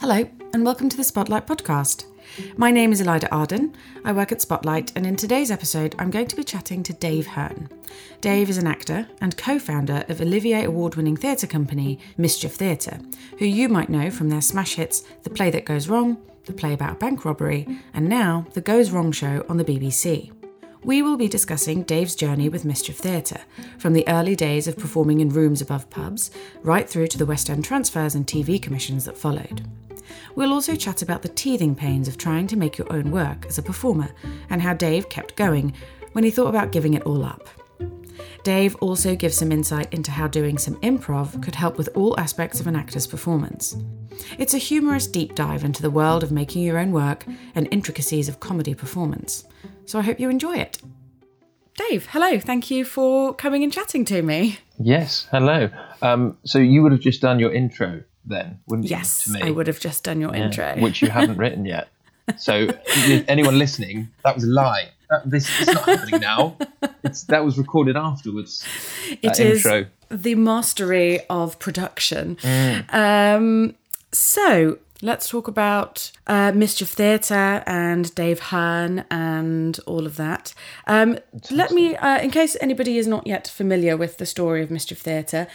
Hello, and welcome to the Spotlight podcast. My name is Elida Arden. I work at Spotlight, and in today's episode, I'm going to be chatting to Dave Hearn. Dave is an actor and co-founder of Olivier award-winning theatre company, Mischief Theatre, who you might know from their smash hits The Play That Goes Wrong, The Play About Bank Robbery, and now The Goes Wrong Show on the BBC. We will be discussing Dave's journey with Mischief Theatre, from the early days of performing in rooms above pubs, right through to the West End transfers and TV commissions that followed. We'll also chat about the teething pains of trying to make your own work as a performer, and how Dave kept going when he thought about giving it all up. Dave also gives some insight into how doing some improv could help with all aspects of an actor's performance. It's a humorous deep dive into the world of making your own work and intricacies of comedy performance. So I hope you enjoy it. Dave, hello. Thank you for coming and chatting to me. Yes, hello. So you would have just done your intro then, wouldn't you? Yes, to me? I would have just done your intro. Which you haven't written yet. So anyone listening, that was a lie. This is not happening now. That was recorded afterwards. It is intro. The mastery of production. So let's talk about Mischief Theatre and Dave Hearn and all of that. Let me, in case anybody is not yet familiar with the story of Mischief Theatre,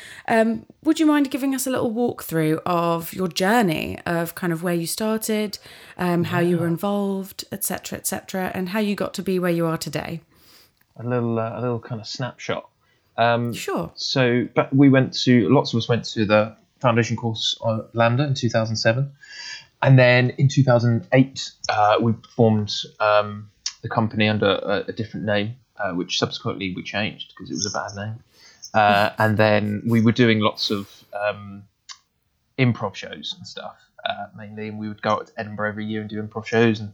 would you mind giving us a little walkthrough of your journey of kind of where you started, how you were involved, et cetera, and how you got to be where you are today? A little kind of snapshot. Sure. So but lots of us went to the foundation course on LAMDA in 2007, and then in 2008 we formed the company under a different name, which subsequently we changed because it was a bad name, and then we were doing lots of improv shows and stuff, mainly, and we would go out to Edinburgh every year and do improv shows, and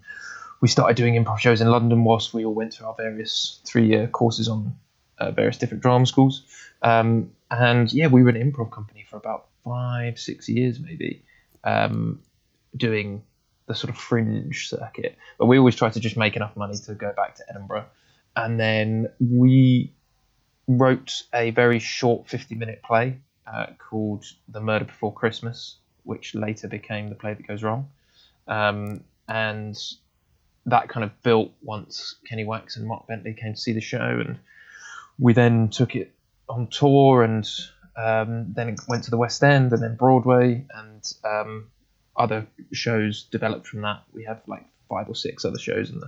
we started doing improv shows in London whilst we all went through our various 3-year courses on various different drama schools, and yeah, we were an improv company for about 5-6 years maybe, doing the sort of fringe circuit, but we always tried to just make enough money to go back to Edinburgh. And then we wrote a very short 50-minute play called The Murder Before Christmas, which later became The Play That Goes Wrong, and that kind of built once Kenny Wax and Mark Bentley came to see the show, and we then took it on tour, and then it went to the West End and then Broadway, and other shows developed from that. We have like 5 or 6 other shows in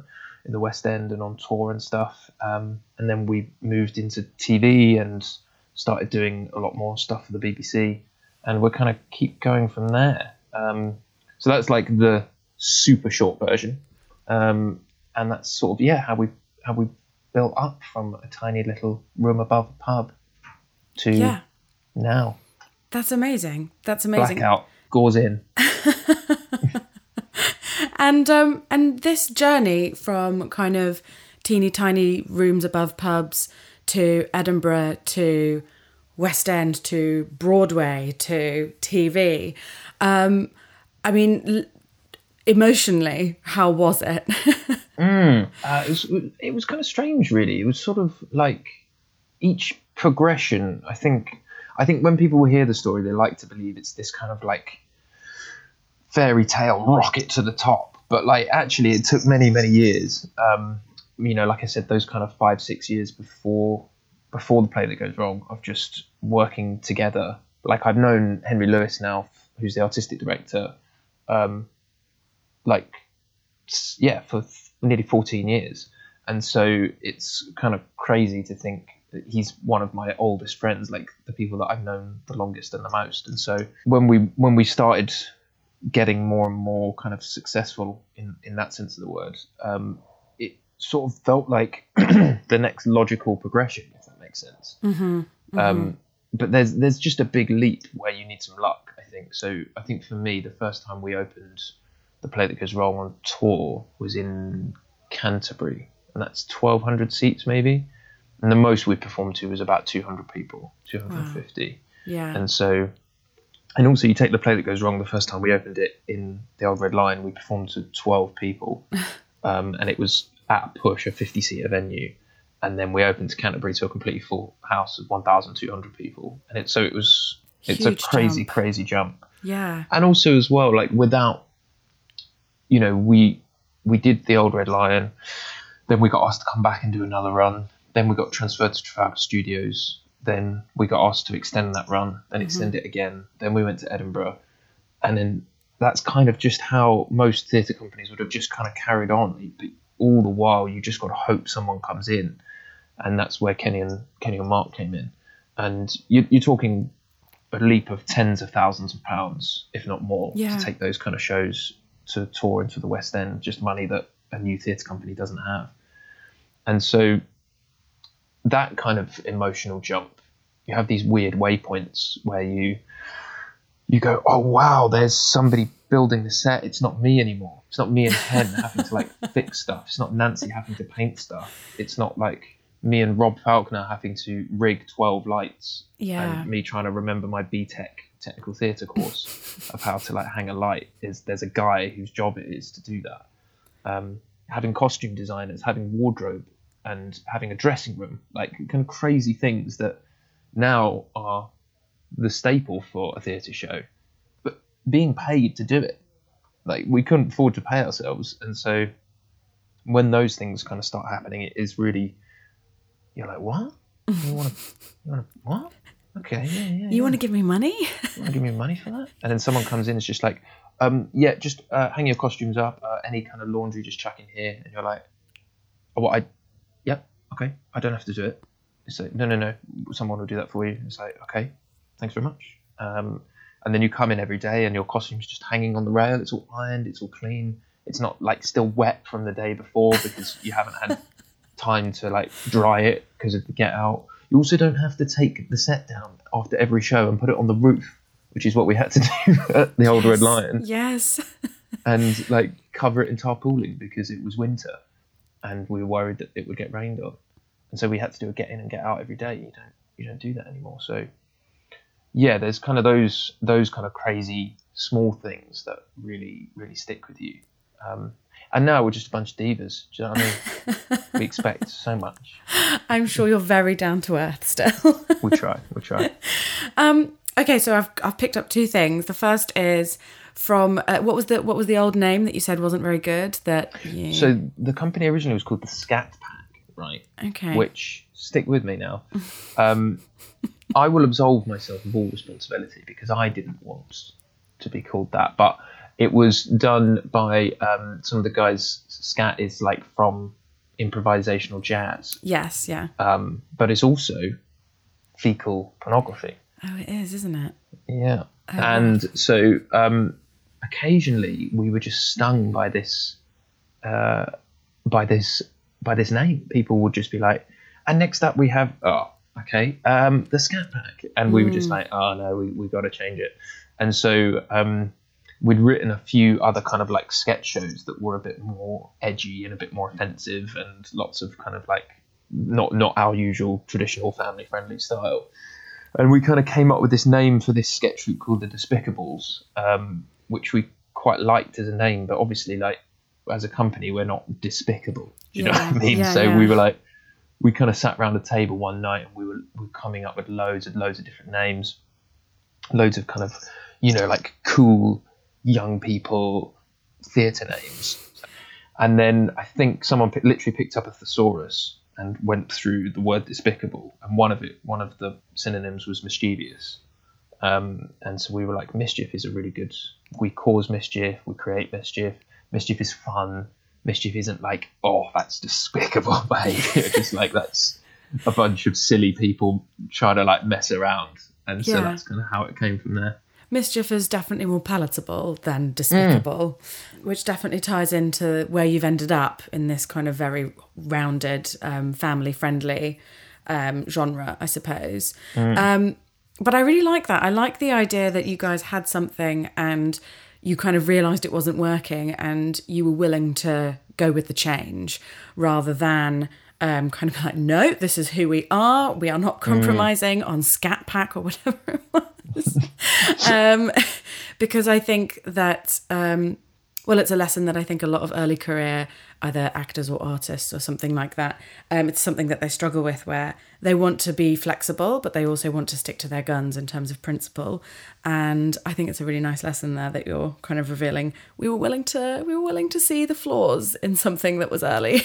the West End and on tour and stuff, and then we moved into TV and started doing a lot more stuff for the BBC, and we're kind of keep going from there. So that's like the super short version, and that's sort of how we built up from a tiny little room above a pub to now. That's amazing. Blackout gauze in. And this journey from kind of teeny tiny rooms above pubs to Edinburgh to West End to Broadway to TV, I mean, emotionally, how was it? It was kind of strange, really. It was sort of like each progression, I think when people hear the story, they like to believe it's this kind of like fairy tale rocket to the top, but like actually it took many years. Like I said, those kind of 5-6 years before The Play That Goes Wrong, of just working together. Like I've known Henry Lewis now, who's the artistic director, for nearly 14 years, and so it's kind of crazy to think he's one of my oldest friends, like the people that I've known the longest and the most. And so when we started getting more and more kind of successful in that sense of the word, it sort of felt like the next logical progression, if that makes sense. But there's just a big leap where you need some luck, I think. So I think for me, the first time we opened The Play That Goes Wrong on tour was in Canterbury, and that's 1,200 seats maybe. And the most we performed to was about 200 people, 250. Wow. Yeah. And also you take The Play That Goes Wrong, the first time we opened it in the Old Red Lion, we performed to 12 people. And it was at a push, a 50-seater venue. And then we opened to Canterbury to a completely full house of 1,200 people. And it was a crazy jump. Yeah. And also as well, like without, you know, we did the Old Red Lion, then we got asked to come back and do another run, then we got transferred to Trafalgar Studios, then we got asked to extend that run and extend it again, then we went to Edinburgh, and then that's kind of just how most theatre companies would have just kind of carried on. All the while, you just got to hope someone comes in, and that's where Kenny and Mark came in. And you're talking a leap of tens of thousands of pounds, if not more, to take those kind of shows to tour into the West End, just money that a new theatre company doesn't have. And so that kind of emotional jump, you have these weird waypoints where you go, oh wow, there's somebody building the set. It's not me anymore. It's not me and Hen having to like fix stuff. It's not Nancy having to paint stuff. It's not like me and Rob Falconer having to rig 12 lights and me trying to remember my BTEC technical theatre course of how to like hang a light. There's a guy whose job it is to do that. Having costume designers, having wardrobe, and having a dressing room, like kind of crazy things that now are the staple for a theatre show, but being paid to do it, like we couldn't afford to pay ourselves. And so when those things kind of start happening, it is really, you're like, what? You want to what? Okay, yeah. You want to give me money? You want to give me money for that? And then someone comes in, it's just like, just hang your costumes up, any kind of laundry, just chuck in here. And you're like, oh, what? Okay, I don't have to do it. It's like, no, someone will do that for you. It's like, okay, thanks very much. And then you come in every day and your costume's just hanging on the rail. It's all ironed, it's all clean. It's not like still wet from the day before because you haven't had time to like dry it because of the get out. You also don't have to take the set down after every show and put it on the roof, which is what we had to do at the Old Red Lion. Yes. And like cover it in tarpaulin because it was winter and we were worried that it would get rained on. And so we had to do a get in and get out every day. You don't do that anymore. So yeah, there's kind of those kind of crazy small things that really, really stick with you. And now we're just a bunch of divas. Do you know what I mean? We expect so much. I'm sure you're very down to earth still. We try. Okay, so I've picked up two things. The first is from what was the old name that you said wasn't very good? So the company originally was called the Scat Pack, right? Okay. Which, stick with me now. I will absolve myself of all responsibility because I didn't want to be called that. But it was done by some of the guys. Scat is like from improvisational jazz. Yes, yeah. But it's also fecal pornography. Oh, it is, isn't it? Yeah. Oh. And so occasionally we were just stung by this name. People would just be like, and next up we have... Oh, okay, the Scat Pack. And we were just like, oh no, we got to change it. And so we'd written a few other kind of like sketch shows that were a bit more edgy and a bit more offensive and lots of kind of like not our usual traditional family friendly style. And we kind of came up with this name for this sketch group called the Despicables, which we quite liked as a name, but obviously like as a company we're not despicable. Do you know what I mean? Yeah, so we were like, we kind of sat around a table one night and we were coming up with loads and loads of different names, loads of kind of, you know, like cool young people theatre names. And then I think someone literally picked up a thesaurus and went through the word despicable. And one of the synonyms was mischievous. And so we were like, mischief is a really good, we cause mischief, we create mischief, mischief is fun. Mischief isn't like, oh, that's despicable behaviour. Just like that's a bunch of silly people trying to like mess around. And so that's kind of how it came from there. Mischief is definitely more palatable than despicable, which definitely ties into where you've ended up in this kind of very rounded, family-friendly genre, I suppose. But I really like that. I like the idea that you guys had something and... you kind of realised it wasn't working and you were willing to go with the change rather than kind of like, no, this is who we are. We are not compromising on Scat Pack or whatever it was. Because I think that Well, it's a lesson that I think a lot of early career either actors or artists or something like that, it's something that they struggle with, where they want to be flexible, but they also want to stick to their guns in terms of principle. And I think it's a really nice lesson there that you're kind of revealing. We were willing to see the flaws in something that was early.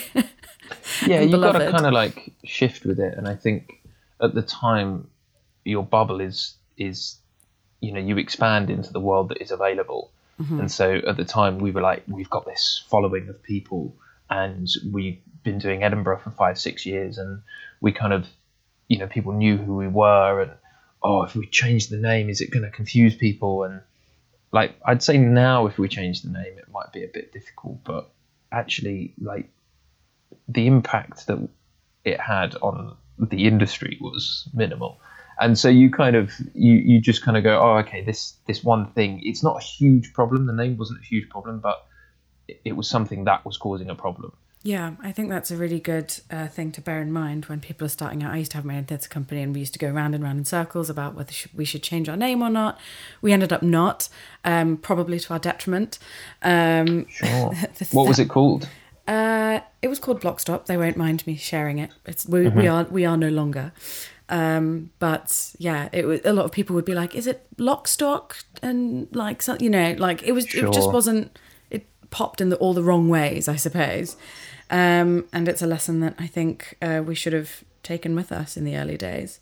Yeah, you've got to kind of like shift with it. And I think at the time, your bubble is, you know, you expand into the world that is available. Mm-hmm. And so at the time we were like, we've got this following of people and we've been doing Edinburgh for 5-6 years, and we kind of, you know, people knew who we were, and, oh, if we change the name, is it going to confuse people? And like, I'd say now if we change the name, it might be a bit difficult, but actually like the impact that it had on the industry was minimal. And so you kind of, you just kind of go, oh, okay, this one thing, it's not a huge problem. The name wasn't a huge problem, but it was something that was causing a problem. Yeah, I think that's a really good thing to bear in mind when people are starting out. I used to have my own theatre company, and we used to go round and round in circles about whether we should change our name or not. We ended up not, probably to our detriment. Sure. What was it called? It was called Blockstop. They won't mind me sharing it. Mm-hmm. We are no longer. But yeah, it was, a lot of people would be like, "Is it Lockstock?" And like, so, you know, like it was. Sure. It just wasn't. It popped in all the wrong ways, I suppose. And it's a lesson that I think we should have taken with us in the early days.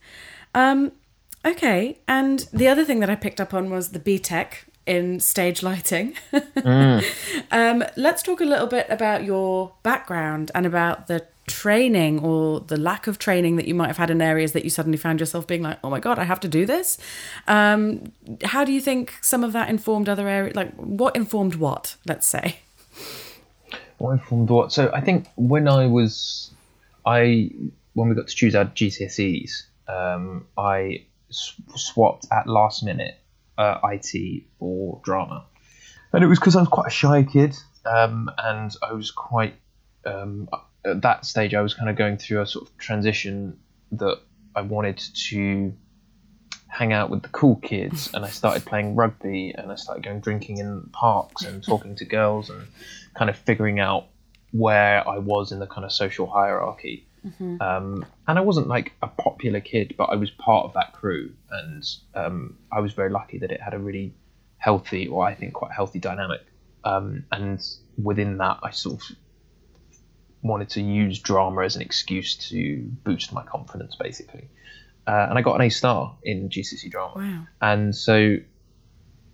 Okay, and the other thing that I picked up on was the B-Tech in stage lighting. Let's talk a little bit about your background and about the training or the lack of training that you might have had in areas that you suddenly found yourself being like, oh my God, I have to do this. How do you think some of that informed other areas? Like, what informed what, let's say? What informed what? So I think when we got to choose our GCSEs, I swapped at last minute IT or drama. And it was because I was quite a shy kid, and I was quite... at that stage, I was kind of going through a sort of transition that I wanted to hang out with the cool kids, and I started playing rugby, and I started going drinking in parks and talking to girls and kind of figuring out where I was in the kind of social hierarchy. Mm-hmm. And I wasn't like a popular kid, but I was part of that crew, and I was very lucky that it had a really healthy, or I think quite healthy, dynamic. And within that, I sort of wanted to use drama as an excuse to boost my confidence, basically. And I got an A-star in GCSE drama. Wow. And so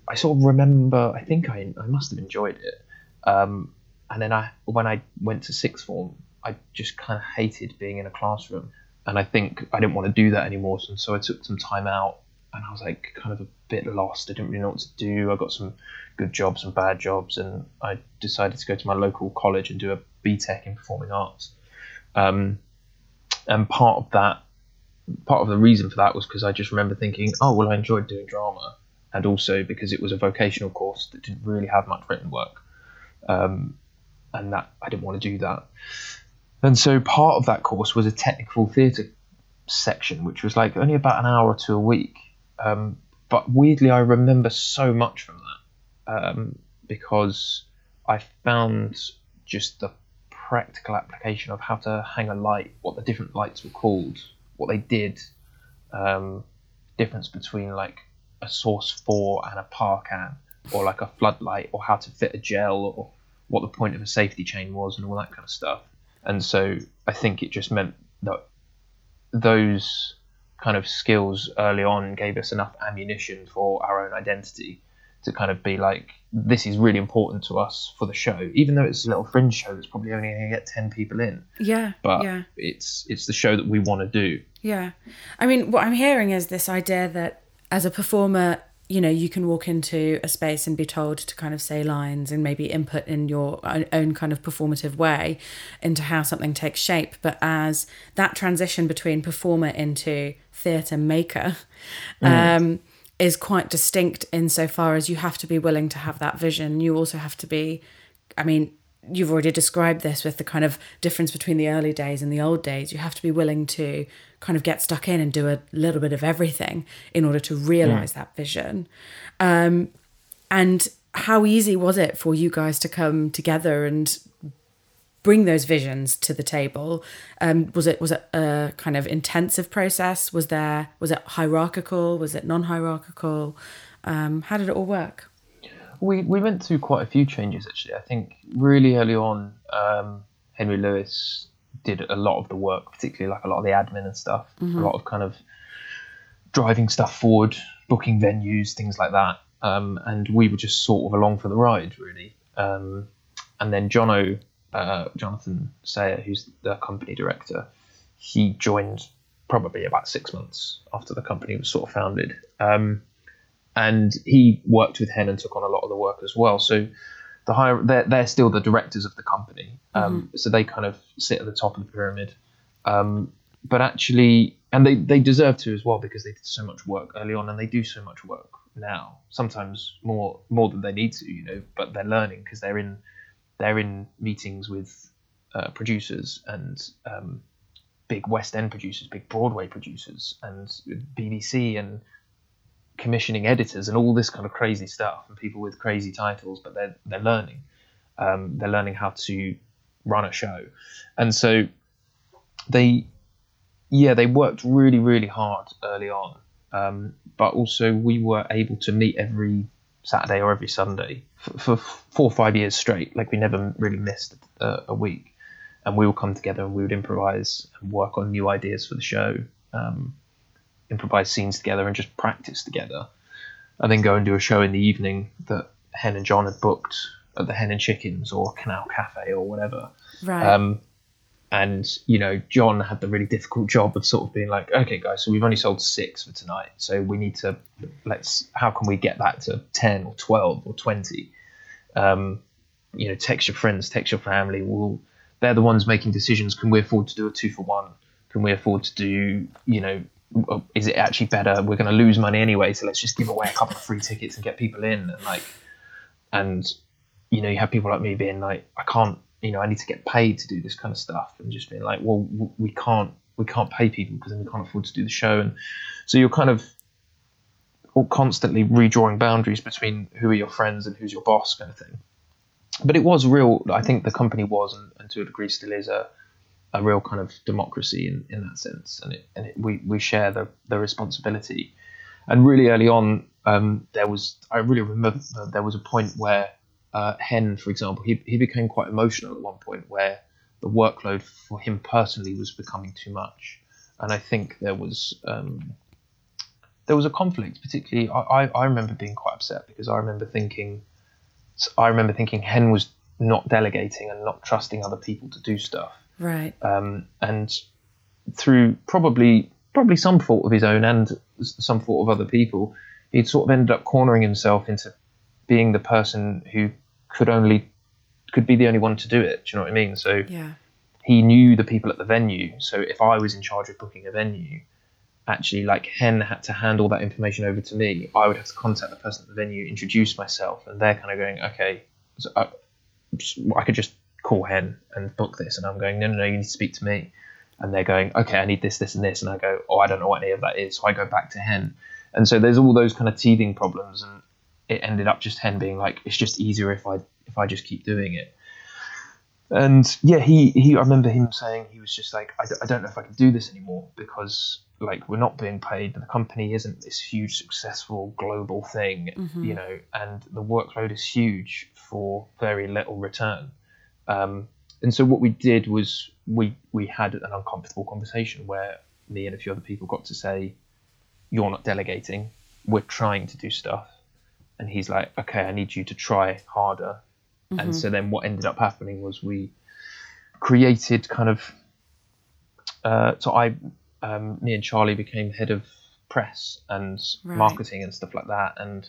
I sort of remember, I think I must have enjoyed it. And then when I went to sixth form, I just kind of hated being in a classroom. And I think I didn't want to do that anymore. And so I took some time out, and I was like kind of a bit lost. I didn't really know what to do. I got some good jobs and bad jobs, and I decided to go to my local college and do a BTEC in performing arts. And part of the reason for that was because I just remember thinking, oh, well, I enjoyed doing drama, and also because it was a vocational course that didn't really have much written work, and that I didn't want to do that. And so part of that course was a technical theatre section, which was like only about an hour or two a week, but weirdly I remember so much from that, because I found just the practical application of how to hang a light, what the different lights were called, what they did, difference between like a source 4 and a par can, or like a floodlight, or how to fit a gel, or what the point of a safety chain was, and all that kind of stuff. And so I think it just meant that those kind of skills early on gave us enough ammunition for our own identity to kind of be like, this is really important to us for the show, even though it's a little fringe show that's probably only going to get 10 people in. Yeah, but yeah, it's the show that we want to do. Yeah. I mean, what I'm hearing is this idea that as a performer, you know, you can walk into a space and be told to kind of say lines and maybe input in your own kind of performative way into how something takes shape. But as that transition between performer into theatre maker is quite distinct, insofar as you have to be willing to have that vision. You also have to be, I mean, you've already described this with the kind of difference between the early days and the old days. You have to be willing to kind of get stuck in and do a little bit of everything in order to realise that vision. And how easy was it for you guys to come together and bring those visions to the table? Was it a kind of intensive process? Was it hierarchical? Was it non-hierarchical? How did it all work? We went through quite a few changes, actually. I think really early on, Henry Lewis did a lot of the work, particularly like a lot of the admin and stuff, mm-hmm. a lot of kind of driving stuff forward, booking venues, things like that. And we were just sort of along for the ride, really. And then Jonathan Sayer, who's the company director, he joined probably about 6 months after the company was sort of founded. And he worked with Hen and took on a lot of the work as well. So they're still the directors of the company. Mm-hmm. So they kind of sit at the top of the pyramid. But actually, and they deserve to as well, because they did so much work early on and they do so much work now, sometimes more than they need to, you know, but they're learning because they're in meetings with producers and big West End producers, big Broadway producers and BBC and commissioning editors and all this kind of crazy stuff and people with crazy titles, but they're learning. They're learning how to run a show. And so they worked really, really hard early on. But also we were able to meet every Saturday or every Sunday for 4 or 5 years straight. Like we never really missed a week, and we would come together and we would improvise and work on new ideas for the show, improvise scenes together and just practice together, and then go and do a show in the evening that Hen and John had booked at the Hen and Chickens or Canal Cafe or whatever. Right. And, you know, John had the really difficult job of sort of being like, okay, guys, so we've only sold 6 for tonight. So we need to, how can we get that to 10 or 12 or 20? You know, text your friends, text your family. They're the ones making decisions. Can we afford to do a 2-for-1? Can we afford to do, you know, is it actually better? We're going to lose money anyway. So let's just give away a couple of free tickets and get people in. And, you know, you have people like me being like, I can't. You know, I need to get paid to do this kind of stuff, and just being like, well, we can't pay people because then we can't afford to do the show. And so you're kind of all constantly redrawing boundaries between who are your friends and who's your boss kind of thing. But it was real. I think the company was, and to a degree still is, a real kind of democracy in that sense. And we share the responsibility. And really early on, I really remember there was a point where Hen, for example, he became quite emotional at one point where the workload for him personally was becoming too much, and I think there was a conflict. Particularly, I remember being quite upset because I remember thinking Hen was not delegating and not trusting other people to do stuff. Right. And through probably some fault of his own and some fault of other people, he'd sort of ended up cornering himself into being the person who could be the only one to do it. Do you know what I mean? So yeah. He knew the people at the venue. So if I was in charge of booking a venue, actually like Hen had to hand all that information over to me. I would have to contact the person at the venue, introduce myself, and they're kind of going, okay, so I could just call Hen and book this. And I'm going, no, you need to speak to me. And they're going, okay, I need this, this, and this. And I go, oh, I don't know what any of that is. So I go back to Hen. And so there's all those kind of teething problems, and it ended up just Hen being like, it's just easier if I just keep doing it. And yeah, he I remember him saying he was just like, I don't know if I can do this anymore because like we're not being paid, the company isn't this huge successful global thing, mm-hmm. you know, and the workload is huge for very little return. And so what we did was we had an uncomfortable conversation where me and a few other people got to say, you're not delegating, we're trying to do stuff. And he's like, okay, I need you to try harder. Mm-hmm. And so then what ended up happening was we created kind of... me and Charlie became head of press and right. marketing and stuff like that. And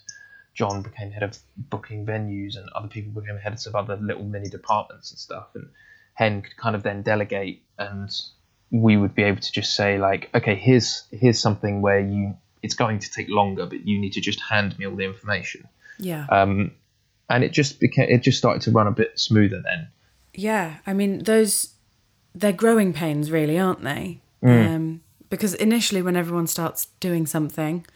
John became head of booking venues, and other people became heads of other little mini departments and stuff. And Hen could kind of then delegate, and we would be able to just say like, okay, here's something where you... it's going to take longer, but you need to just hand me all the information. Yeah. And it just started to run a bit smoother then. Yeah. I mean, they're growing pains really, aren't they? Mm. Because initially when everyone starts doing something,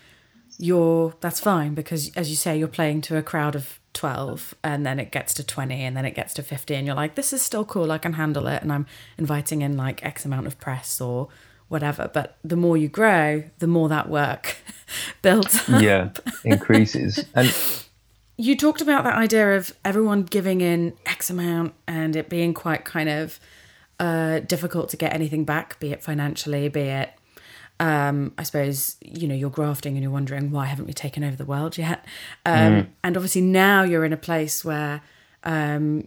that's fine. Because as you say, you're playing to a crowd of 12, and then it gets to 20, and then it gets to 50, and you're like, this is still cool, I can handle it, and I'm inviting in like X amount of press or whatever. But the more you grow, the more that work builds up. Yeah, increases. And you talked about that idea of everyone giving in X amount and it being quite kind of difficult to get anything back, be it financially, be it, I suppose, you know, you're grafting and you're wondering, why haven't we taken over the world yet? And obviously now you're in a place where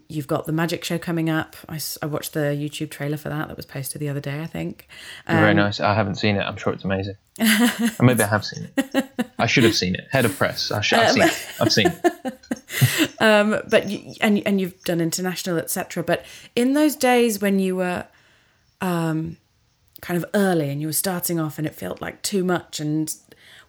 you've got the magic show coming up. I watched the YouTube trailer for that was posted the other day, I think. Very nice. I haven't seen it. I'm sure it's amazing. Or maybe I have seen it. I should have seen it. Head of press. I've seen it. But and you've done international, etc. But in those days when you were kind of early and you were starting off and it felt like too much, and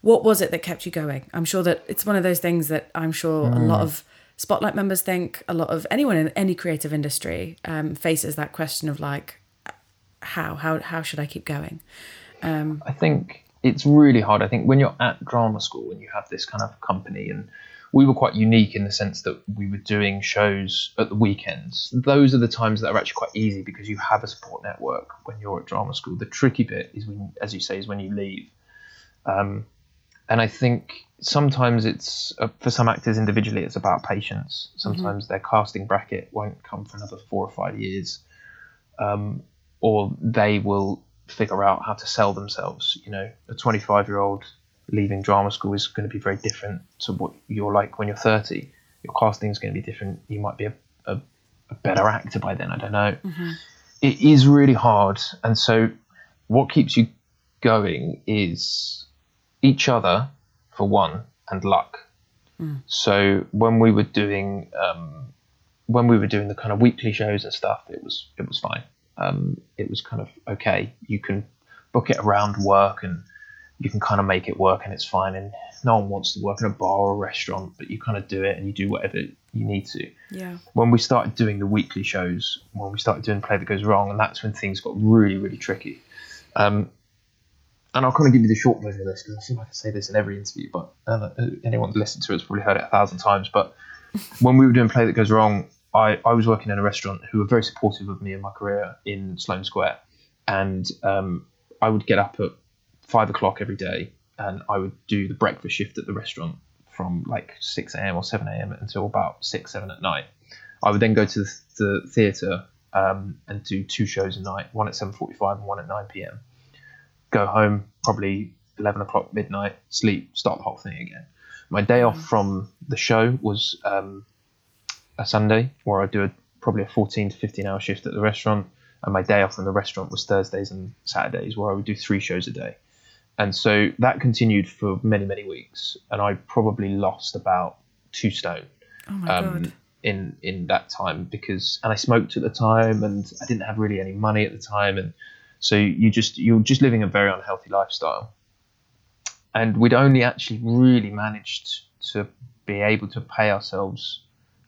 what was it that kept you going? I'm sure that it's one of those things that I'm sure a lot of Spotlight members think, a lot of anyone in any creative industry faces that question of like, how should I keep going? I think it's really hard. I think when you're at drama school and you have this kind of company, and we were quite unique in the sense that we were doing shows at the weekends. Those are the times that are actually quite easy because you have a support network when you're at drama school. The tricky bit is when, as you say, is when you leave. And I think sometimes it's, for some actors individually, it's about patience. Sometimes their casting bracket won't come for another 4 or 5 years, or they will figure out how to sell themselves. You know, a 25-year-old leaving drama school is going to be very different to what you're like when you're 30. Your casting is going to be different. You might be a better actor by then. I don't know. Mm-hmm. It is really hard. And so what keeps you going is each other, for one, and luck. So when we were doing the kind of weekly shows and stuff, it was fine. It was kind of okay. You can book it around work and you can kind of make it work, and it's fine. And no one wants to work in a bar or a restaurant, but you kind of do it and you do whatever you need to. Yeah. When we started doing the weekly shows, when we started doing Play That Goes Wrong, and that's when things got really, really tricky. And I'll kind of give you the short version of this because I seem like I say this in every interview, but anyone listening to it has probably heard it 1,000 times. But when we were doing Play That Goes Wrong, I was working in a restaurant who were very supportive of me and my career in Sloane Square. And I would get up at 5 o'clock every day and I would do the breakfast shift at the restaurant from like 6 a.m. or 7 a.m. until about 6, 7 at night. I would then go to the theatre and do 2 shows a night, one at 7:45 and one at 9 p.m. Go home, probably 11 o'clock, midnight, sleep, start the whole thing again. My day off from the show was a Sunday, where I do probably a 14 to 15-hour shift at the restaurant. And my day off from the restaurant was Thursdays and Saturdays, where I would do 3 shows a day. And so that continued for many, many weeks. And I probably lost about 2 stone God. In that time, because, and I smoked at the time and I didn't have really any money at the time. And so you're just living a very unhealthy lifestyle. And we'd only actually really managed to be able to pay ourselves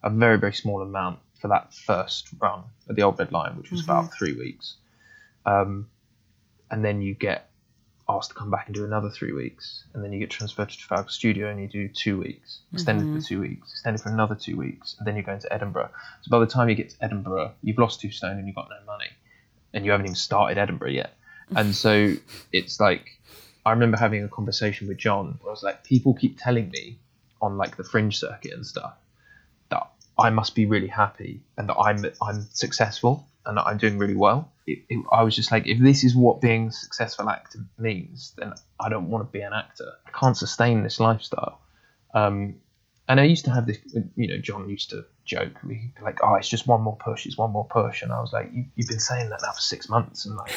a very, very small amount for that first run at the Old Red Lion, which was about 3 weeks. And then you get asked to come back and do another 3 weeks. And then you get transferred to Trafalgar Studio and you do 2 weeks, extended for 2 weeks, extended for another 2 weeks. And then you're going to Edinburgh. So by the time you get to Edinburgh, you've lost 2 stone and you've got no money. And you haven't even started Edinburgh yet. And so it's like, I remember having a conversation with John where I was like, people keep telling me on like the fringe circuit and stuff that I must be really happy and that I'm successful and that I'm doing really well. I was just like, if this is what being a successful actor means, then I don't want to be an actor. I can't sustain this lifestyle. And I used to have this, you know, John used to joke, he'd be like, oh, it's just one more push, it's one more push. And I was like, you've been saying that now for 6 months. And like,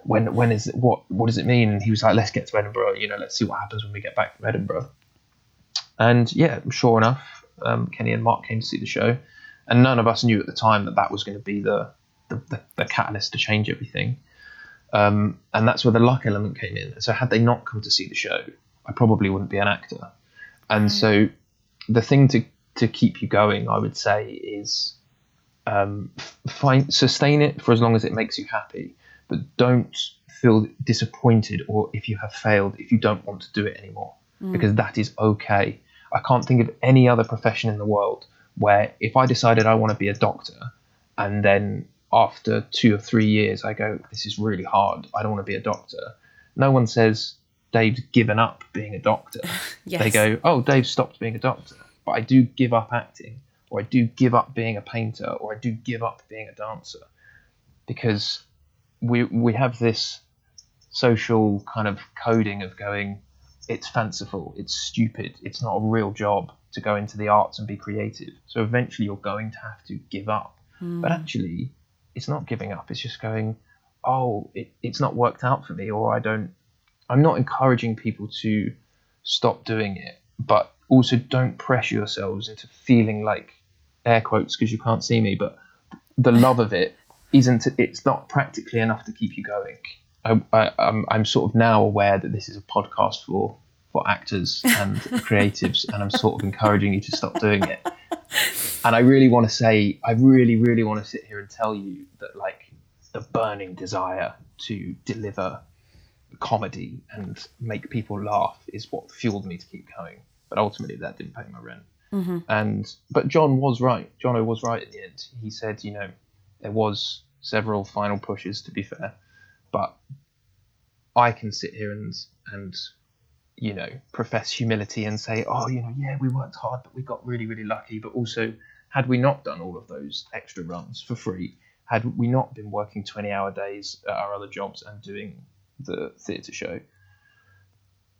when is it, what does it mean? And he was like, let's get to Edinburgh, you know, let's see what happens when we get back from Edinburgh. And yeah, sure enough, Kenny and Mark came to see the show. And none of us knew at the time that that was going to be the catalyst to change everything. And that's where the luck element came in. So had they not come to see the show, I probably wouldn't be an actor. And so the thing to keep you going, I would say, is sustain it for as long as it makes you happy, but don't feel disappointed or if you have failed, if you don't want to do it anymore, because that is okay. I can't think of any other profession in the world where if I decided I want to be a doctor and then after 2 or 3 years I go, this is really hard, I don't want to be a doctor, no one says Dave's given up being a doctor. Yes. They go, oh, Dave stopped being a doctor, but I do give up acting, or I do give up being a painter, or I do give up being a dancer. Because we have this social kind of coding of going, it's fanciful, it's stupid, it's not a real job to go into the arts and be creative. So eventually you're going to have to give up. Mm. But actually, it's not giving up. It's just going, oh, it's not worked out for me, or I'm not encouraging people to stop doing it, but also don't pressure yourselves into feeling like, air quotes because you can't see me, but the love of it it's not practically enough to keep you going. I'm sort of now aware that this is a podcast for actors and creatives, and I'm sort of encouraging you to stop doing it. And I really want to say, I really, really want to sit here and tell you that, like, the burning desire to deliver comedy and make people laugh is what fueled me to keep going. But ultimately, that didn't pay my rent. Mm-hmm. But John was right. Jono was right at the end. He said, you know, there was several final pushes, to be fair, but I can sit here and you know, profess humility and say, oh, you know, yeah, we worked hard, but we got really, really lucky. But also, had we not done all of those extra runs for free, had we not been working 20-hour days at our other jobs and doing the theatre show,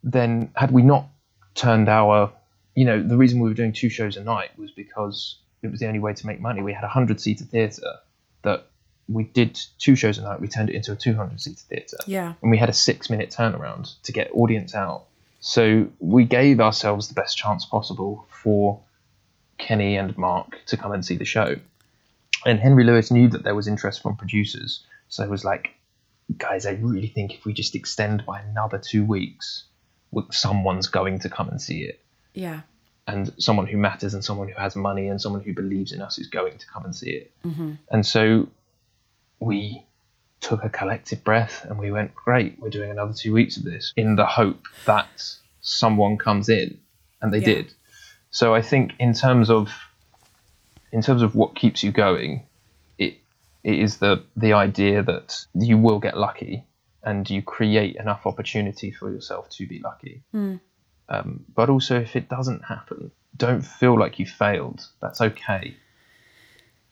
then had we not turned our, you know, the reason we were doing 2 shows a night was because it was the only way to make money. We had a 100-seater theatre that we did 2 shows a night. We turned it into a 200-seater theatre. Yeah. And we had a 6-minute turnaround to get audience out. So we gave ourselves the best chance possible for Kenny and Mark to come and see the show. And Henry Lewis knew that there was interest from producers. So it was like, guys, I really think if we just extend by another 2 weeks, someone's going to come and see it. Yeah. And someone who matters and someone who has money and someone who believes in us is going to come and see it. Mm-hmm. And so we took a collective breath and we went, great, we're doing another 2 weeks of this in the hope that someone comes in. And they did. So I think in terms of what keeps you going, it is the idea that you will get lucky and you create enough opportunity for yourself to be lucky. Mm. But also, if it doesn't happen, don't feel like you failed. That's okay.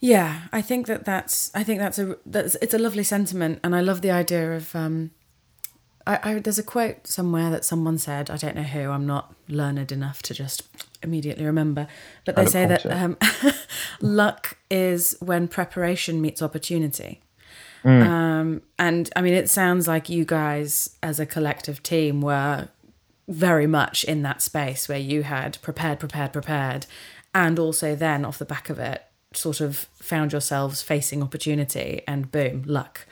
Yeah, I think that's it's a lovely sentiment, and I love the idea of. There's a quote somewhere that someone said. I don't know who. I'm not learned enough to just immediately remember, but they say that luck is when preparation meets opportunity. Mm. And I mean, it sounds like you guys as a collective team were very much in that space where you had prepared, and also then off the back of it sort of found yourselves facing opportunity and boom, luck.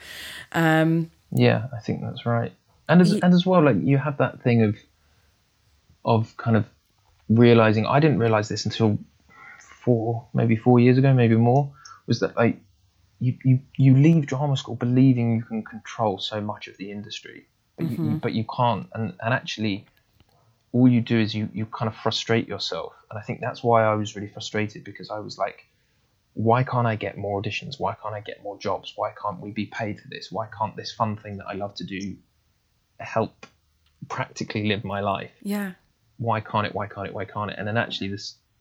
Yeah, I think that's right. And as well, like, you have that thing of kind of realizing, I didn't realize this until maybe four years ago, maybe more, was that, like, you leave drama school believing you can control so much of the industry, but you can't. And actually, all you do is you kind of frustrate yourself. And I think that's why I was really frustrated, because I was like, why can't I get more auditions? Why can't I get more jobs? Why can't we be paid for this? Why can't this fun thing that I love to do help practically live my life? Yeah. Why can't it? And then actually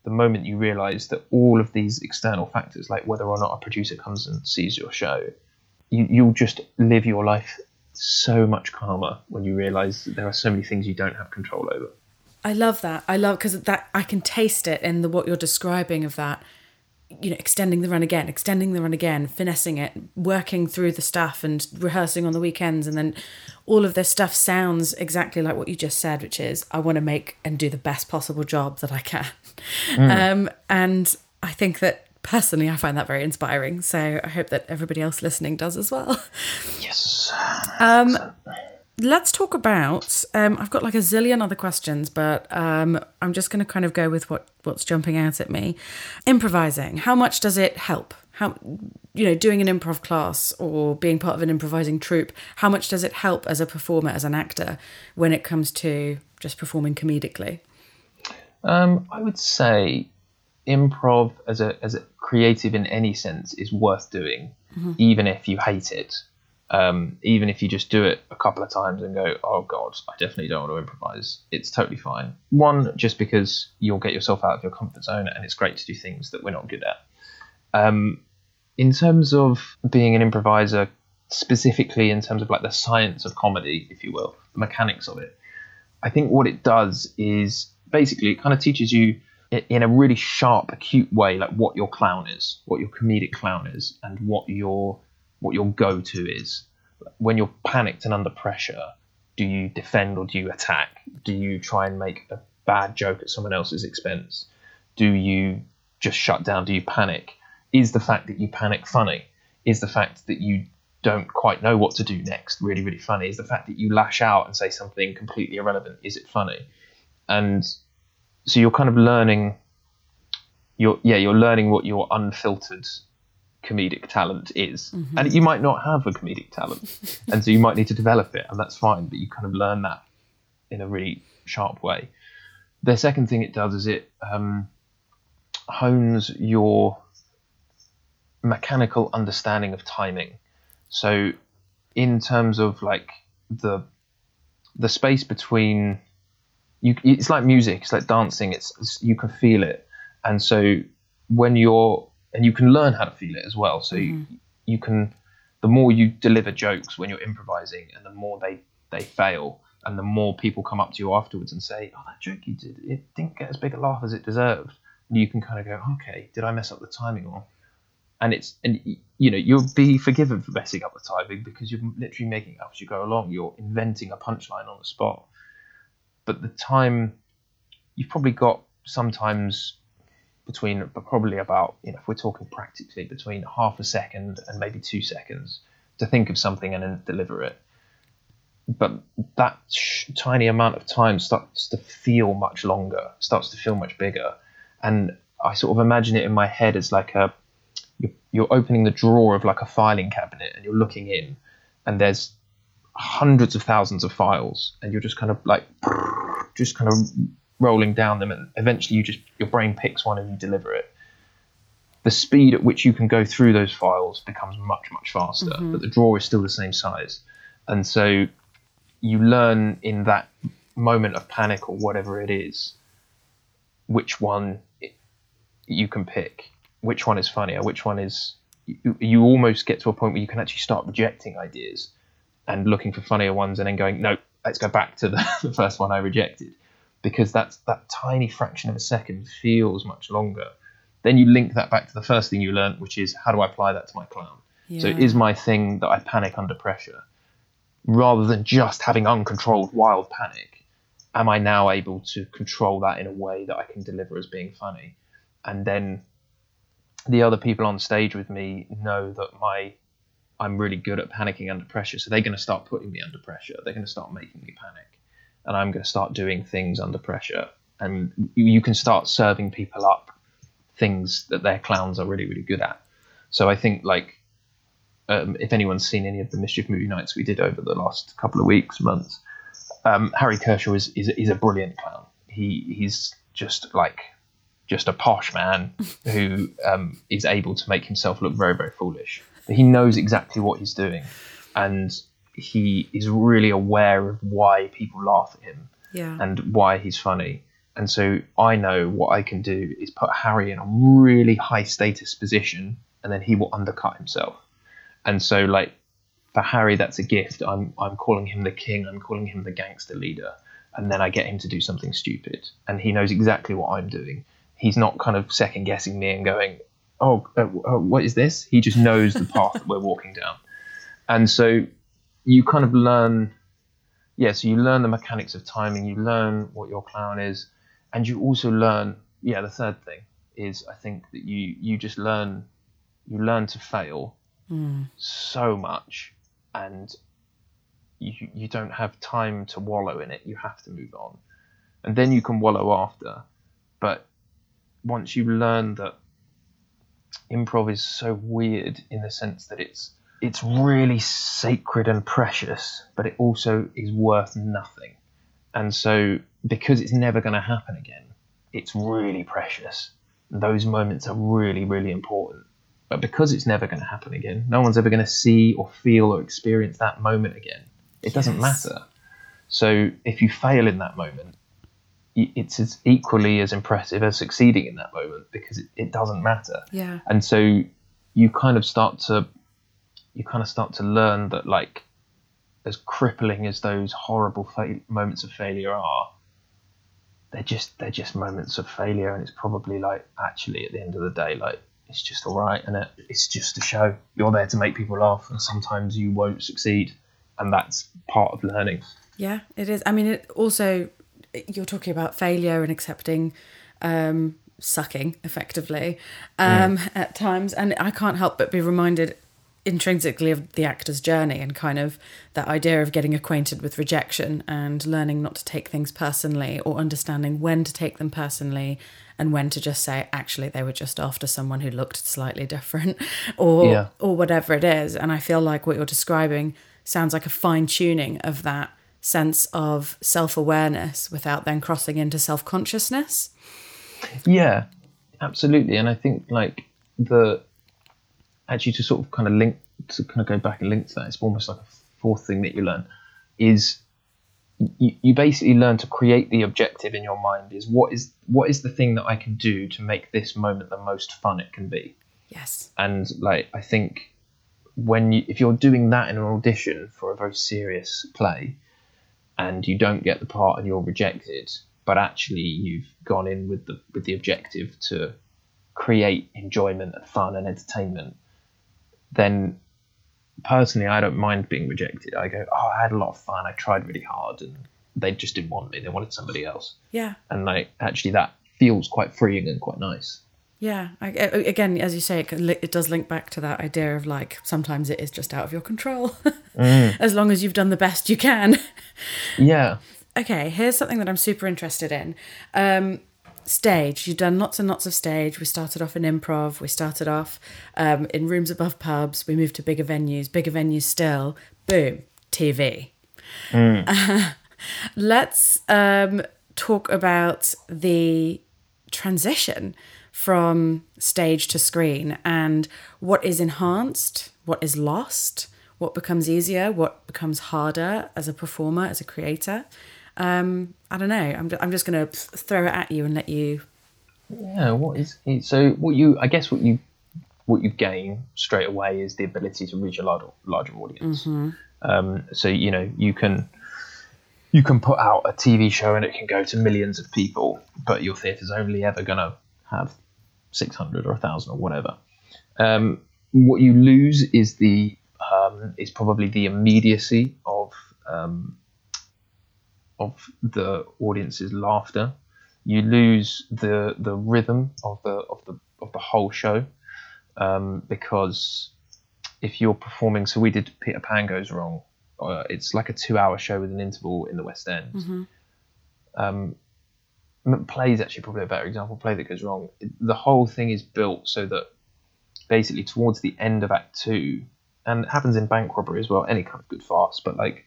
the moment you realise that all of these external factors, like whether or not a producer comes and sees your show, you'll just live your life so much calmer when you realise that there are so many things you don't have control over. I love that. Because that I can taste it in what you're describing of that, you know, extending the run again, finessing it, working through the stuff and rehearsing on the weekends. And then all of this stuff sounds exactly like what you just said, which is I want to make and do the best possible job that I can. Mm. And I think that personally, I find that very inspiring. So I hope that everybody else listening does as well. Yes. Let's talk about, I've got like a zillion other questions, but I'm just going to kind of go with what's jumping out at me. Improvising, how much does it help? How, you know, doing an improv class or being part of an improvising troupe, how much does it help as a performer, as an actor, when it comes to just performing comedically? I would say improv as a creative in any sense is worth doing, mm-hmm. even if you hate it. Even if you just do it a couple of times and go, oh God, I definitely don't want to improvise. It's totally fine. One, just because you'll get yourself out of your comfort zone and it's great to do things that we're not good at. In terms of being an improviser, specifically in terms of like the science of comedy, if you will, the mechanics of it, I think what it does is basically it kind of teaches you in a really sharp, acute way, like what your clown is, what your comedic clown is, and what your go-to is. When you're panicked and under pressure, do you defend or do you attack? Do you try and make a bad joke at someone else's expense? Do you just shut down? Do you panic? Is the fact that you panic funny? Is the fact that you don't quite know what to do next really, really funny? Is the fact that you lash out and say something completely irrelevant, is it funny? And so you're kind of learning, you're learning what your unfiltered comedic talent is, mm-hmm. and you might not have a comedic talent and so you might need to develop it, and that's fine, but you kind of learn that in a really sharp way. The second thing it does is it hones your mechanical understanding of timing. So in terms of like the space between you, it's like music, it's like dancing, it's you can feel it, and so when you're and you can learn how to feel it as well. So mm-hmm. you can, the more you deliver jokes when you're improvising and the more they fail and the more people come up to you afterwards and say, oh, that joke you did, it didn't get as big a laugh as it deserved. And you can kind of go, okay, did I mess up the timing or? And you'll be forgiven for messing up the timing because you're literally making it up as you go along. You're inventing a punchline on the spot. But the time, you've probably got sometimes if we're talking practically, between half a second and maybe 2 seconds to think of something and then deliver it. But that tiny amount of time starts to feel much longer, starts to feel much bigger. And I sort of imagine it in my head as like you're opening the drawer of like a filing cabinet and you're looking in and there's hundreds of thousands of files and you're just kind of like, rolling down them, and eventually your brain picks one and you deliver it. The speed at which you can go through those files becomes much, much faster, mm-hmm. but the drawer is still the same size. And so you learn in that moment of panic or whatever it is, which one you can pick, which one is funnier, which one is... You almost get to a point where you can actually start rejecting ideas and looking for funnier ones and then going, no, let's go back to the first one I rejected. Because that tiny fraction of a second feels much longer. Then you link that back to the first thing you learned, which is how do I apply that to my clown? Yeah. So is my thing that I panic under pressure? Rather than just having uncontrolled wild panic, am I now able to control that in a way that I can deliver as being funny? And then the other people on stage with me know that I'm really good at panicking under pressure. So they're going to start putting me under pressure. They're going to start making me panic. And I'm going to start doing things under pressure. And you can start serving people up things that their clowns are really, really good at. So I think, like, if anyone's seen any of the Mischief movie nights we did over the last couple of weeks, months, Harry Kershaw is a brilliant clown. He's just a posh man who is able to make himself look very, very foolish. But he knows exactly what he's doing. And he is really aware of why people laugh at him and why he's funny. And so I know what I can do is put Harry in a really high status position and then he will undercut himself. And so, like, for Harry, that's a gift. I'm calling him the king. I'm calling him the gangster leader. And then I get him to do something stupid. And he knows exactly what I'm doing. He's not kind of second guessing me and going, oh, what is this? He just knows the path that we're walking down. And so... you kind of learn, so you learn the mechanics of timing, you learn what your clown is, and you also learn, the third thing is I think that you just learn, you learn to fail so much, and you don't have time to wallow in it, you have to move on. And then you can wallow after, but once you learn that improv is so weird in the sense that it's really sacred and precious, but it also is worth nothing. And so because it's never going to happen again, it's really precious. Those moments are really, really important. But because it's never going to happen again, no one's ever going to see or feel or experience that moment again. It doesn't matter. So if you fail in that moment, it's as equally as impressive as succeeding in that moment, because it doesn't matter. Yeah. And so you kind of start to learn that, like, as crippling as those horrible moments of failure are, they're just moments of failure, and it's probably like, actually, at the end of the day, like, it's just all right, and it's just a show. You're there to make people laugh, and sometimes you won't succeed, and that's part of learning. Yeah, it is. I mean, it also, you're talking about failure and accepting sucking, effectively, at times, and I can't help but be reminded intrinsically of the actor's journey, and kind of that idea of getting acquainted with rejection and learning not to take things personally, or understanding when to take them personally and when to just say, actually, they were just after someone who looked slightly different, or whatever it is. And I feel like what you're describing sounds like a fine-tuning of that sense of self-awareness without then crossing into self-consciousness. Yeah, absolutely. And I think, like, actually, to sort of kind of link, to kind of go back and link to that, it's almost like a fourth thing that you learn, is you basically learn to create the objective in your mind, is what is the thing that I can do to make this moment the most fun it can be. Yes. And, like, I think if you're doing that in an audition for a very serious play and you don't get the part and you're rejected, but actually you've gone in with the objective to create enjoyment and fun and entertainment, then personally, I don't mind being rejected. I go, oh, I had a lot of fun. I tried really hard, and they just didn't want me. They wanted somebody else. Yeah. And, like, actually, that feels quite freeing and quite nice. Yeah. Again, as you say, it does link back to that idea of, like, sometimes it is just out of your control, as long as you've done the best you can. Yeah. Okay, here's something that I'm super interested in. Stage. You've done lots and lots of stage. We started off in improv. We started off in rooms above pubs. We moved to bigger venues still. Boom, TV. Let's talk about the transition from stage to screen, and what is enhanced, what is lost, what becomes easier, what becomes harder as a performer, as a creator. I don't know. I'm just going to throw it at you and let you. Yeah. What you gain straight away is the ability to reach a larger audience. Mm-hmm. So, you know, you can put out a TV show and it can go to millions of people, but your theatre's only ever going to have 600 or 1,000 or whatever. What you lose is probably the immediacy of the audience's laughter. You lose the rhythm of the whole show, because if you're performing, so we did Peter Pan Goes Wrong. It's like a 2-hour show with an interval in the West End. Mm-hmm. Play's actually probably a better example. Play That Goes Wrong. The whole thing is built so that basically towards the end of Act 2, and it happens in Bank Robbery as well, any kind of good farce, but, like,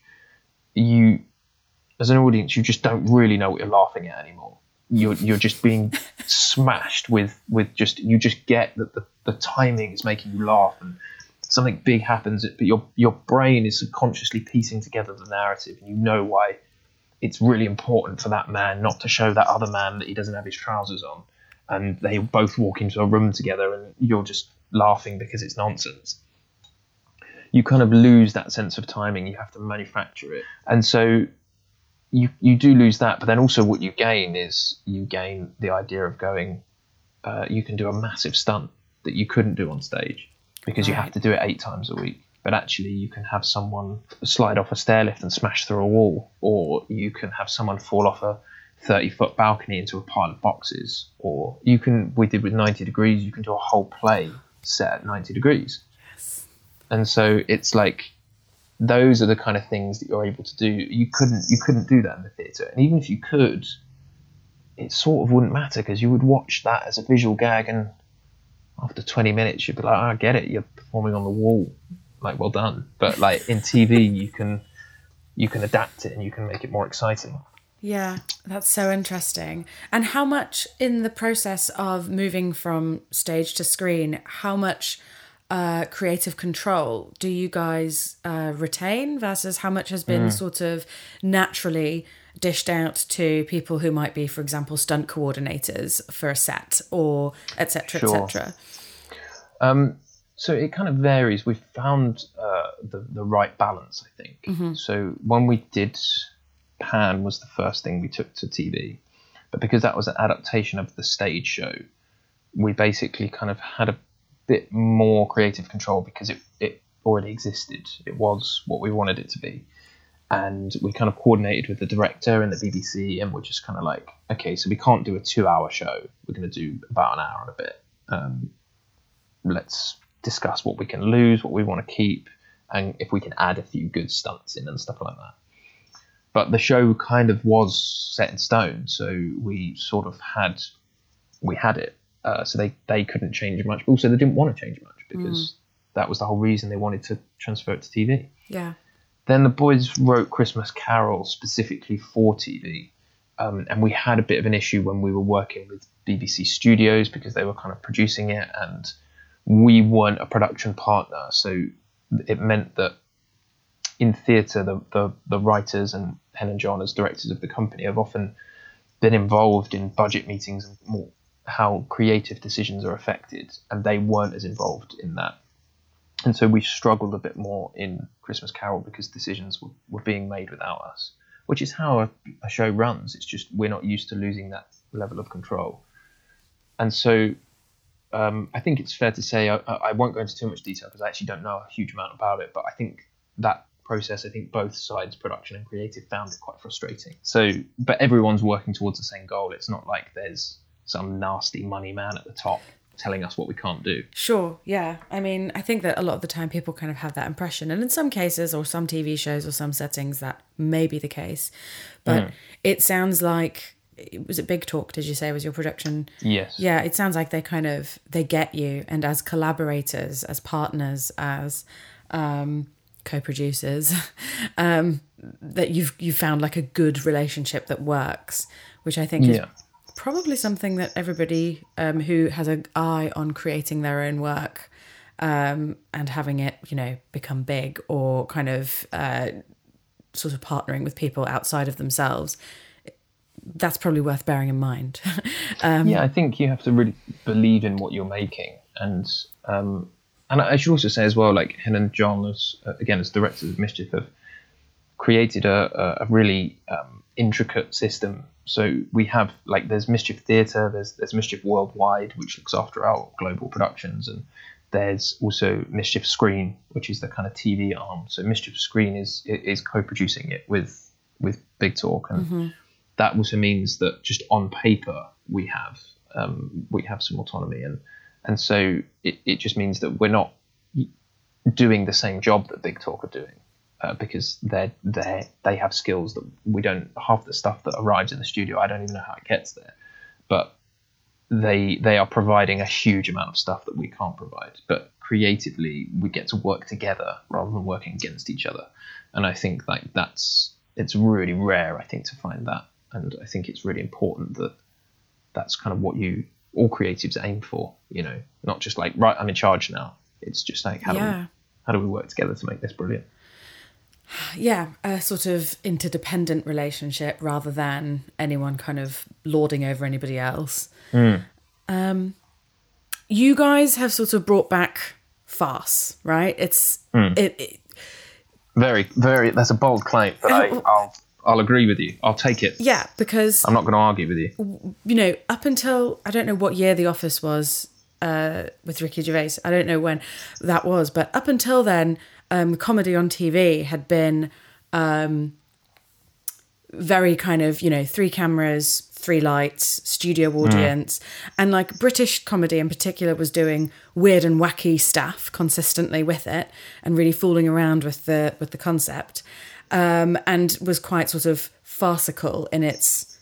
you, as an audience, you just don't really know what you're laughing at anymore. You're just being smashed with just, you just get that the timing is making you laugh and something big happens, but your brain is subconsciously piecing together the narrative, and you know why it's really important for that man not to show that other man that he doesn't have his trousers on, and they both walk into a room together, and you're just laughing because it's nonsense. You kind of lose that sense of timing. You have to manufacture it. And so you do lose that, but then also what you gain is you gain the idea of going, you can do a massive stunt that you couldn't do on stage because you have to do it 8 times a week. But actually you can have someone slide off a stairlift and smash through a wall, or you can have someone fall off a 30-foot balcony into a pile of boxes, or we did with 90 Degrees, you can do a whole play set at 90 degrees. Yes. And so it's like, those are the kind of things that you're able to do. You couldn't do that in the theatre. And even if you could, it sort of wouldn't matter, because you would watch that as a visual gag, and after 20 minutes, you'd be like, oh, I get it. You're performing on the wall. Like, well done. But, like, in TV, you can adapt it and you can make it more exciting. Yeah, that's so interesting. And how much in the process of moving from stage to screen, how much creative control do you guys retain versus how much has been sort of naturally dished out to people who might be, for example, stunt coordinators for a set or et cetera, et cetera? So it kind of varies. We've found the right balance, I think. Mm-hmm. So when we did... Pan was the first thing we took to TV, but because that was an adaptation of the stage show, we basically kind of had a bit more creative control because it already existed. It was what we wanted it to be, and we kind of coordinated with the director and the BBC, and we're just kind of like, okay, so we can't do a 2-hour show, we're going to do about an hour and a bit. Let's discuss what we can lose, what we want to keep, and if we can add a few good stunts in and stuff like that. But the show kind of was set in stone, so we sort of had it. So they couldn't change much. Also, they didn't want to change much because that was the whole reason they wanted to transfer it to TV. Yeah. Then the boys wrote Christmas Carol specifically for TV, and we had a bit of an issue when we were working with BBC Studios because they were kind of producing it, and we weren't a production partner, so it meant that in theatre, the writers and Hen and John as directors of the company have often been involved in budget meetings and more how creative decisions are affected, and they weren't as involved in that. And so we struggled a bit more in Christmas Carol because decisions were being made without us, which is how a show runs. It's just we're not used to losing that level of control. And so I think it's fair to say, I won't go into too much detail because I actually don't know a huge amount about it, but I think that process, I think both sides, production and creative, found it quite frustrating. So, but everyone's working towards the same goal. It's not like there's some nasty money man at the top telling us what we can't do. Sure, yeah. I mean, I think that a lot of the time people kind of have that impression. And in some cases or some TV shows or some settings that may be the case. But it sounds like, was it Big Talk, did you say, was your production? Yes. Yeah, it sounds like they get you. And as collaborators, as partners, as... co-producers, that you've found like a good relationship that works, which I think is probably something that everybody who has an eye on creating their own work and having it, you know, become big or kind of sort of partnering with people outside of themselves, that's probably worth bearing in mind. I think you have to really believe in what you're making, and I should also say as well, like Hen and John, as directors of Mischief, have created a really intricate system. So we have, like, there's Mischief Theatre, there's Mischief Worldwide, which looks after our global productions, and there's also Mischief Screen, which is the kind of TV arm. So Mischief Screen is co-producing it with Big Talk, and that also means that just on paper we have some autonomy. And so it just means that we're not doing the same job that Big Talk are doing because they have skills that we don't. Half the stuff that arrives in the studio, I don't even know how it gets there. But they are providing a huge amount of stuff that we can't provide. But creatively, we get to work together rather than working against each other. And I think like it's really rare, I think, to find that. And I think it's really important that that's kind of what all creatives aim for, you know, not just like, right, I'm in charge now. It's just like, how do we work together to make this brilliant? Yeah, a sort of interdependent relationship rather than anyone kind of lording over anybody else. You guys have sort of brought back farce, right? It's very, very. That's a bold claim, but I'll agree with you. I'll take it. Yeah, because... I'm not going to argue with you. You know, up until... I don't know what year The Office was with Ricky Gervais. I don't know when that was. But up until then, comedy on TV had been very kind of, you know, 3 cameras, 3 lights, studio audience. And, like, British comedy in particular was doing weird and wacky stuff consistently with it and really fooling around with the concept. And was quite sort of farcical in its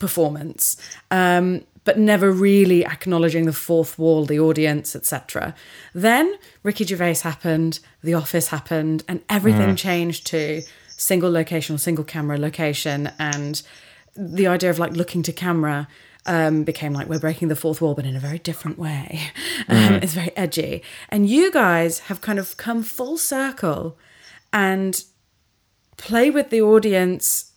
performance, but never really acknowledging the fourth wall, the audience, etc. Then Ricky Gervais happened, The Office happened, and everything changed to single location or single camera location and the idea of like looking to camera became like we're breaking the fourth wall, but in a very different way. It's very edgy. And you guys have kind of come full circle and play with the audience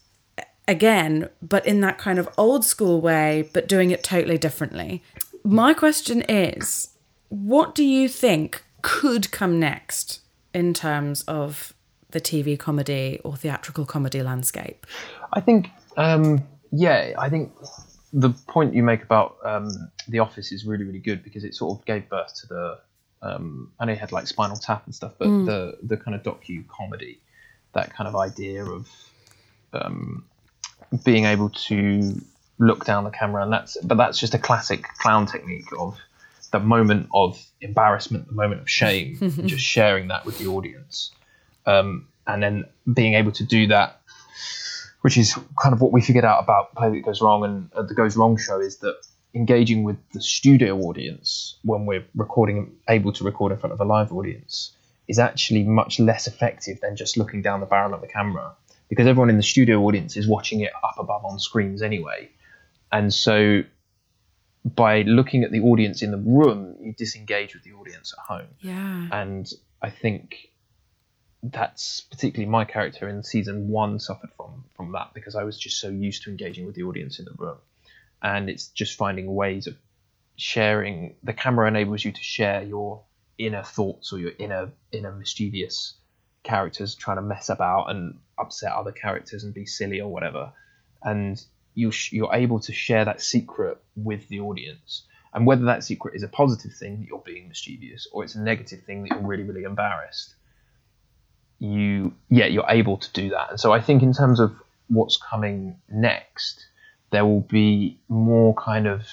again, but in that kind of old school way, but doing it totally differently. My question is, what do you think could come next in terms of the TV comedy or theatrical comedy landscape? I think, I think the point you make about The Office is really, really good, because it sort of gave birth to the, I know you had like Spinal Tap and stuff, but the kind of docu-comedy, that kind of idea of being able to look down the camera, but that's just a classic clown technique of the moment of embarrassment, the moment of shame, just sharing that with the audience. And then being able to do that, which is kind of what we figured out about Play That Goes Wrong and The Goes Wrong Show, is that engaging with the studio audience when we're recording, able to record in front of a live audience, is actually much less effective than just looking down the barrel of the camera, because everyone in the studio audience is watching it up above on screens anyway. And so by looking at the audience in the room, you disengage with the audience at home. Yeah. And I think that's particularly my character in season one suffered from that, because I was just so used to engaging with the audience in the room. And it's just finding ways of sharing. The camera enables you to share your inner thoughts or your inner mischievous characters trying to mess about and upset other characters and be silly or whatever. And you're able to share that secret with the audience. And whether that secret is a positive thing that you're being mischievous, or it's a negative thing that you're really, really embarrassed, you're able to do that. And so I think in terms of what's coming next, there will be more kind of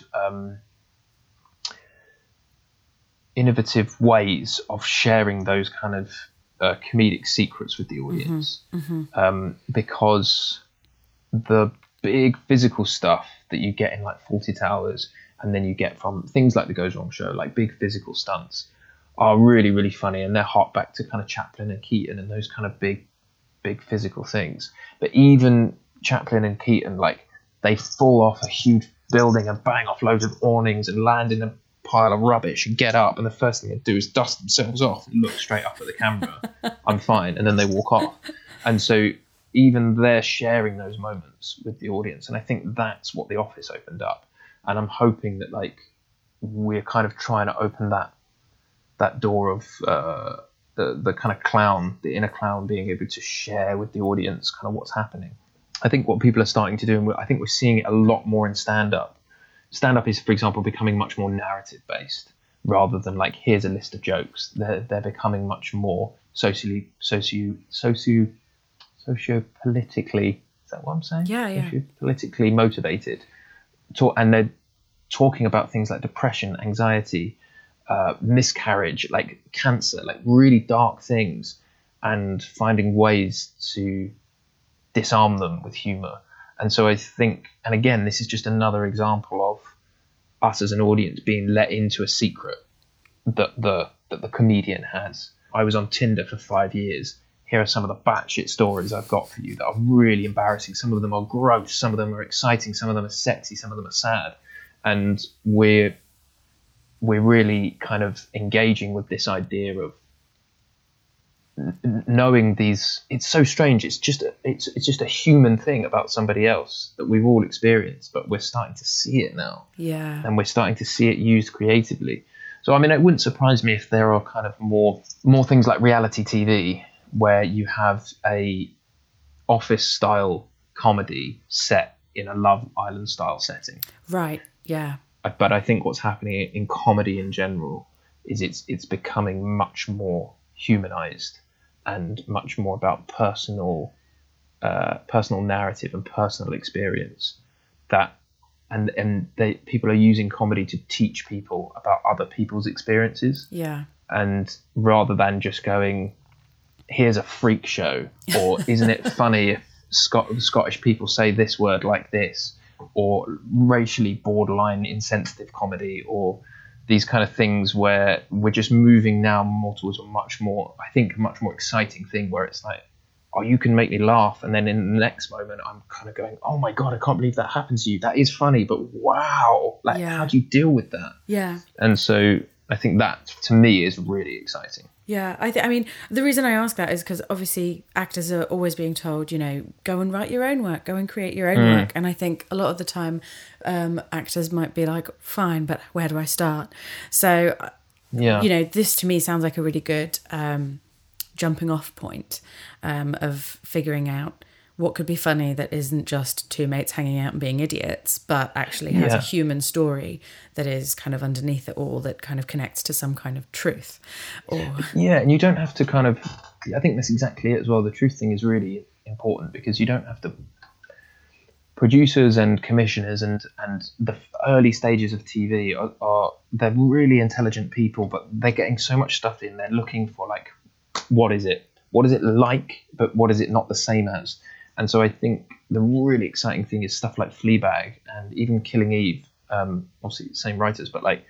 innovative ways of sharing those kind of comedic secrets with the audience, because the big physical stuff that you get in like 40 Towers, and then you get from things like The Goes Wrong Show, like big physical stunts, are really, really funny, and they're hark back to kind of Chaplin and Keaton and those kind of big physical things. But even Chaplin and Keaton, like, they fall off a huge building and bang off loads of awnings and land in a pile of rubbish and get up, and the first thing they do is dust themselves off and look straight up at the camera, I'm fine, and then they walk off. And so even they're sharing those moments with the audience, and I think that's what The Office opened up. And I'm hoping that, like, we're kind of trying to open that door of the kind of clown, the inner clown, being able to share with the audience kind of what's happening. I think what people are starting to do, and I think we're seeing it a lot more in stand-up. Stand-up is, for example, becoming much more narrative-based rather than like, here's a list of jokes. They're becoming much more sociopolitically, is that what I'm saying? Yeah. Politically motivated. And they're talking about things like depression, anxiety, miscarriage, like cancer, like really dark things, and finding ways to disarm them with humor. And so I think, and again, this is just another example of us as an audience being let into a secret that the comedian has. I was on Tinder for 5 years. Here are some of the batshit stories I've got for you that are really embarrassing. Some of them are gross, some of them are exciting, some of them are sexy, some of them are sad. And we're really kind of engaging with this idea of knowing these. It's so strange. It's just a human thing about somebody else that we've all experienced, but we're starting to see it now. Yeah. And we're starting to see it used creatively. So, I mean, it wouldn't surprise me if there are kind of more things like reality TV, where you have a office style comedy set in a Love Island style setting. Right. Yeah. But I think what's happening in comedy in general is it's becoming much more humanized and much more about personal narrative and personal experience. People are using comedy to teach people about other people's experiences. Yeah. And rather than just going, here's a freak show, or isn't it funny if Scottish people say this word like this, or racially borderline insensitive comedy, or these kind of things, where we're just moving now more towards a much more exciting thing, where it's like, oh, you can make me laugh. And then in the next moment, I'm kind of going, oh my God, I can't believe that happened to you. That is funny, but wow. Like, how do you deal with that? Yeah. And so I think that, to me, is really exciting. Yeah, I mean, the reason I ask that is because obviously actors are always being told, you know, go and write your own work, go and create your own work. And I think a lot of the time actors might be like, fine, but where do I start? So, you know, this to me sounds like a really good jumping off point of figuring out what could be funny that isn't just two mates hanging out and being idiots, but actually has a human story that is kind of underneath it all, that kind of connects to some kind of truth. Or and you don't have to kind of, I think that's exactly it as well. The truth thing is really important, because you don't have to, producers and commissioners and the early stages of TV are they're really intelligent people, but they're getting so much stuff in, they're looking for like, what is it? What is it like, but what is it not the same as? And so I think the really exciting thing is stuff like Fleabag and even Killing Eve, obviously same writers, but like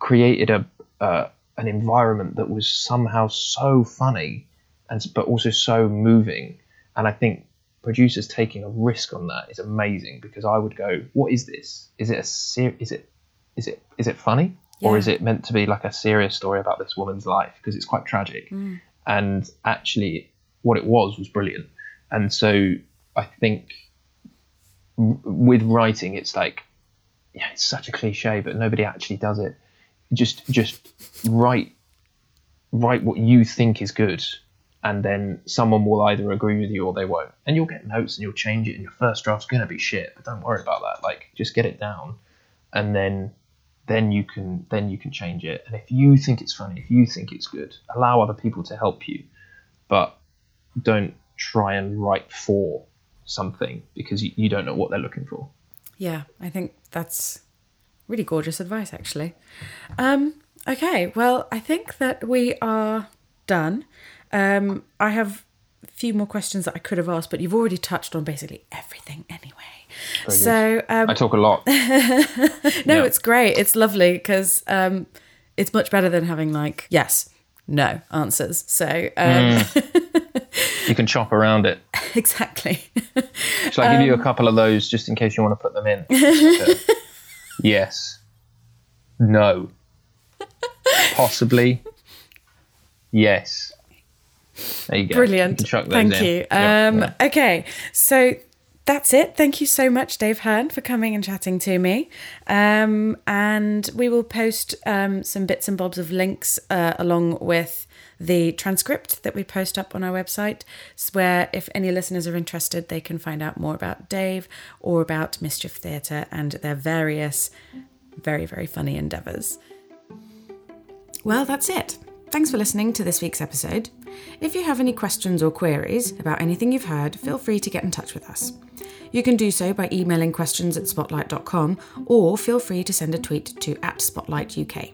created an environment that was somehow so funny, but also so moving. And I think producers taking a risk on that is amazing, because I would go, what is this? Is it is it funny, or is it meant to be like a serious story about this woman's life, because it's quite tragic? And actually, what it was brilliant. And so I think with writing, it's like, yeah, it's such a cliche, but nobody actually does it. Just write what you think is good, and then someone will either agree with you or they won't. And you'll get notes and you'll change it, and your first draft's going to be shit, but don't worry about that. Like, just get it down, and then you can change it. And if you think it's funny, if you think it's good, allow other people to help you, but don't try and write for something, because you don't know what they're looking for. Yeah, I think that's really gorgeous advice, actually. Okay, well, I think that we are done. I have a few more questions that I could have asked, but you've already touched on basically everything anyway. So I talk a lot. No, it's great. It's lovely, because it's much better than having like yes, no answers. So you can chop around it. Exactly. Shall I give you a couple of those just in case you want to put them in? Okay. Yes. No. Possibly. Yes. There you go. Brilliant. You can chuck those in. You. Okay. So that's it. Thank you so much, Dave Hearn, for coming and chatting to me. And we will post some bits and bobs of links along with the transcript that we post up on our website, where if any listeners are interested, they can find out more about Dave or about Mischief Theatre and their various very, very funny endeavours. Well, that's it. Thanks for listening to this week's episode. If you have any questions or queries about anything you've heard, feel free to get in touch with us. You can do so by emailing questions@spotlight.com, or feel free to send a tweet to @SpotlightUK.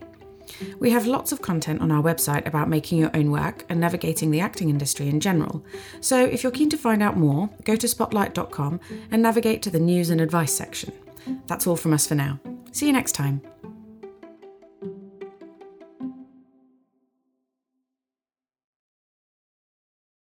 We have lots of content on our website about making your own work and navigating the acting industry in general. So if you're keen to find out more, go to spotlight.com and navigate to the news and advice section. That's all from us for now. See you next time.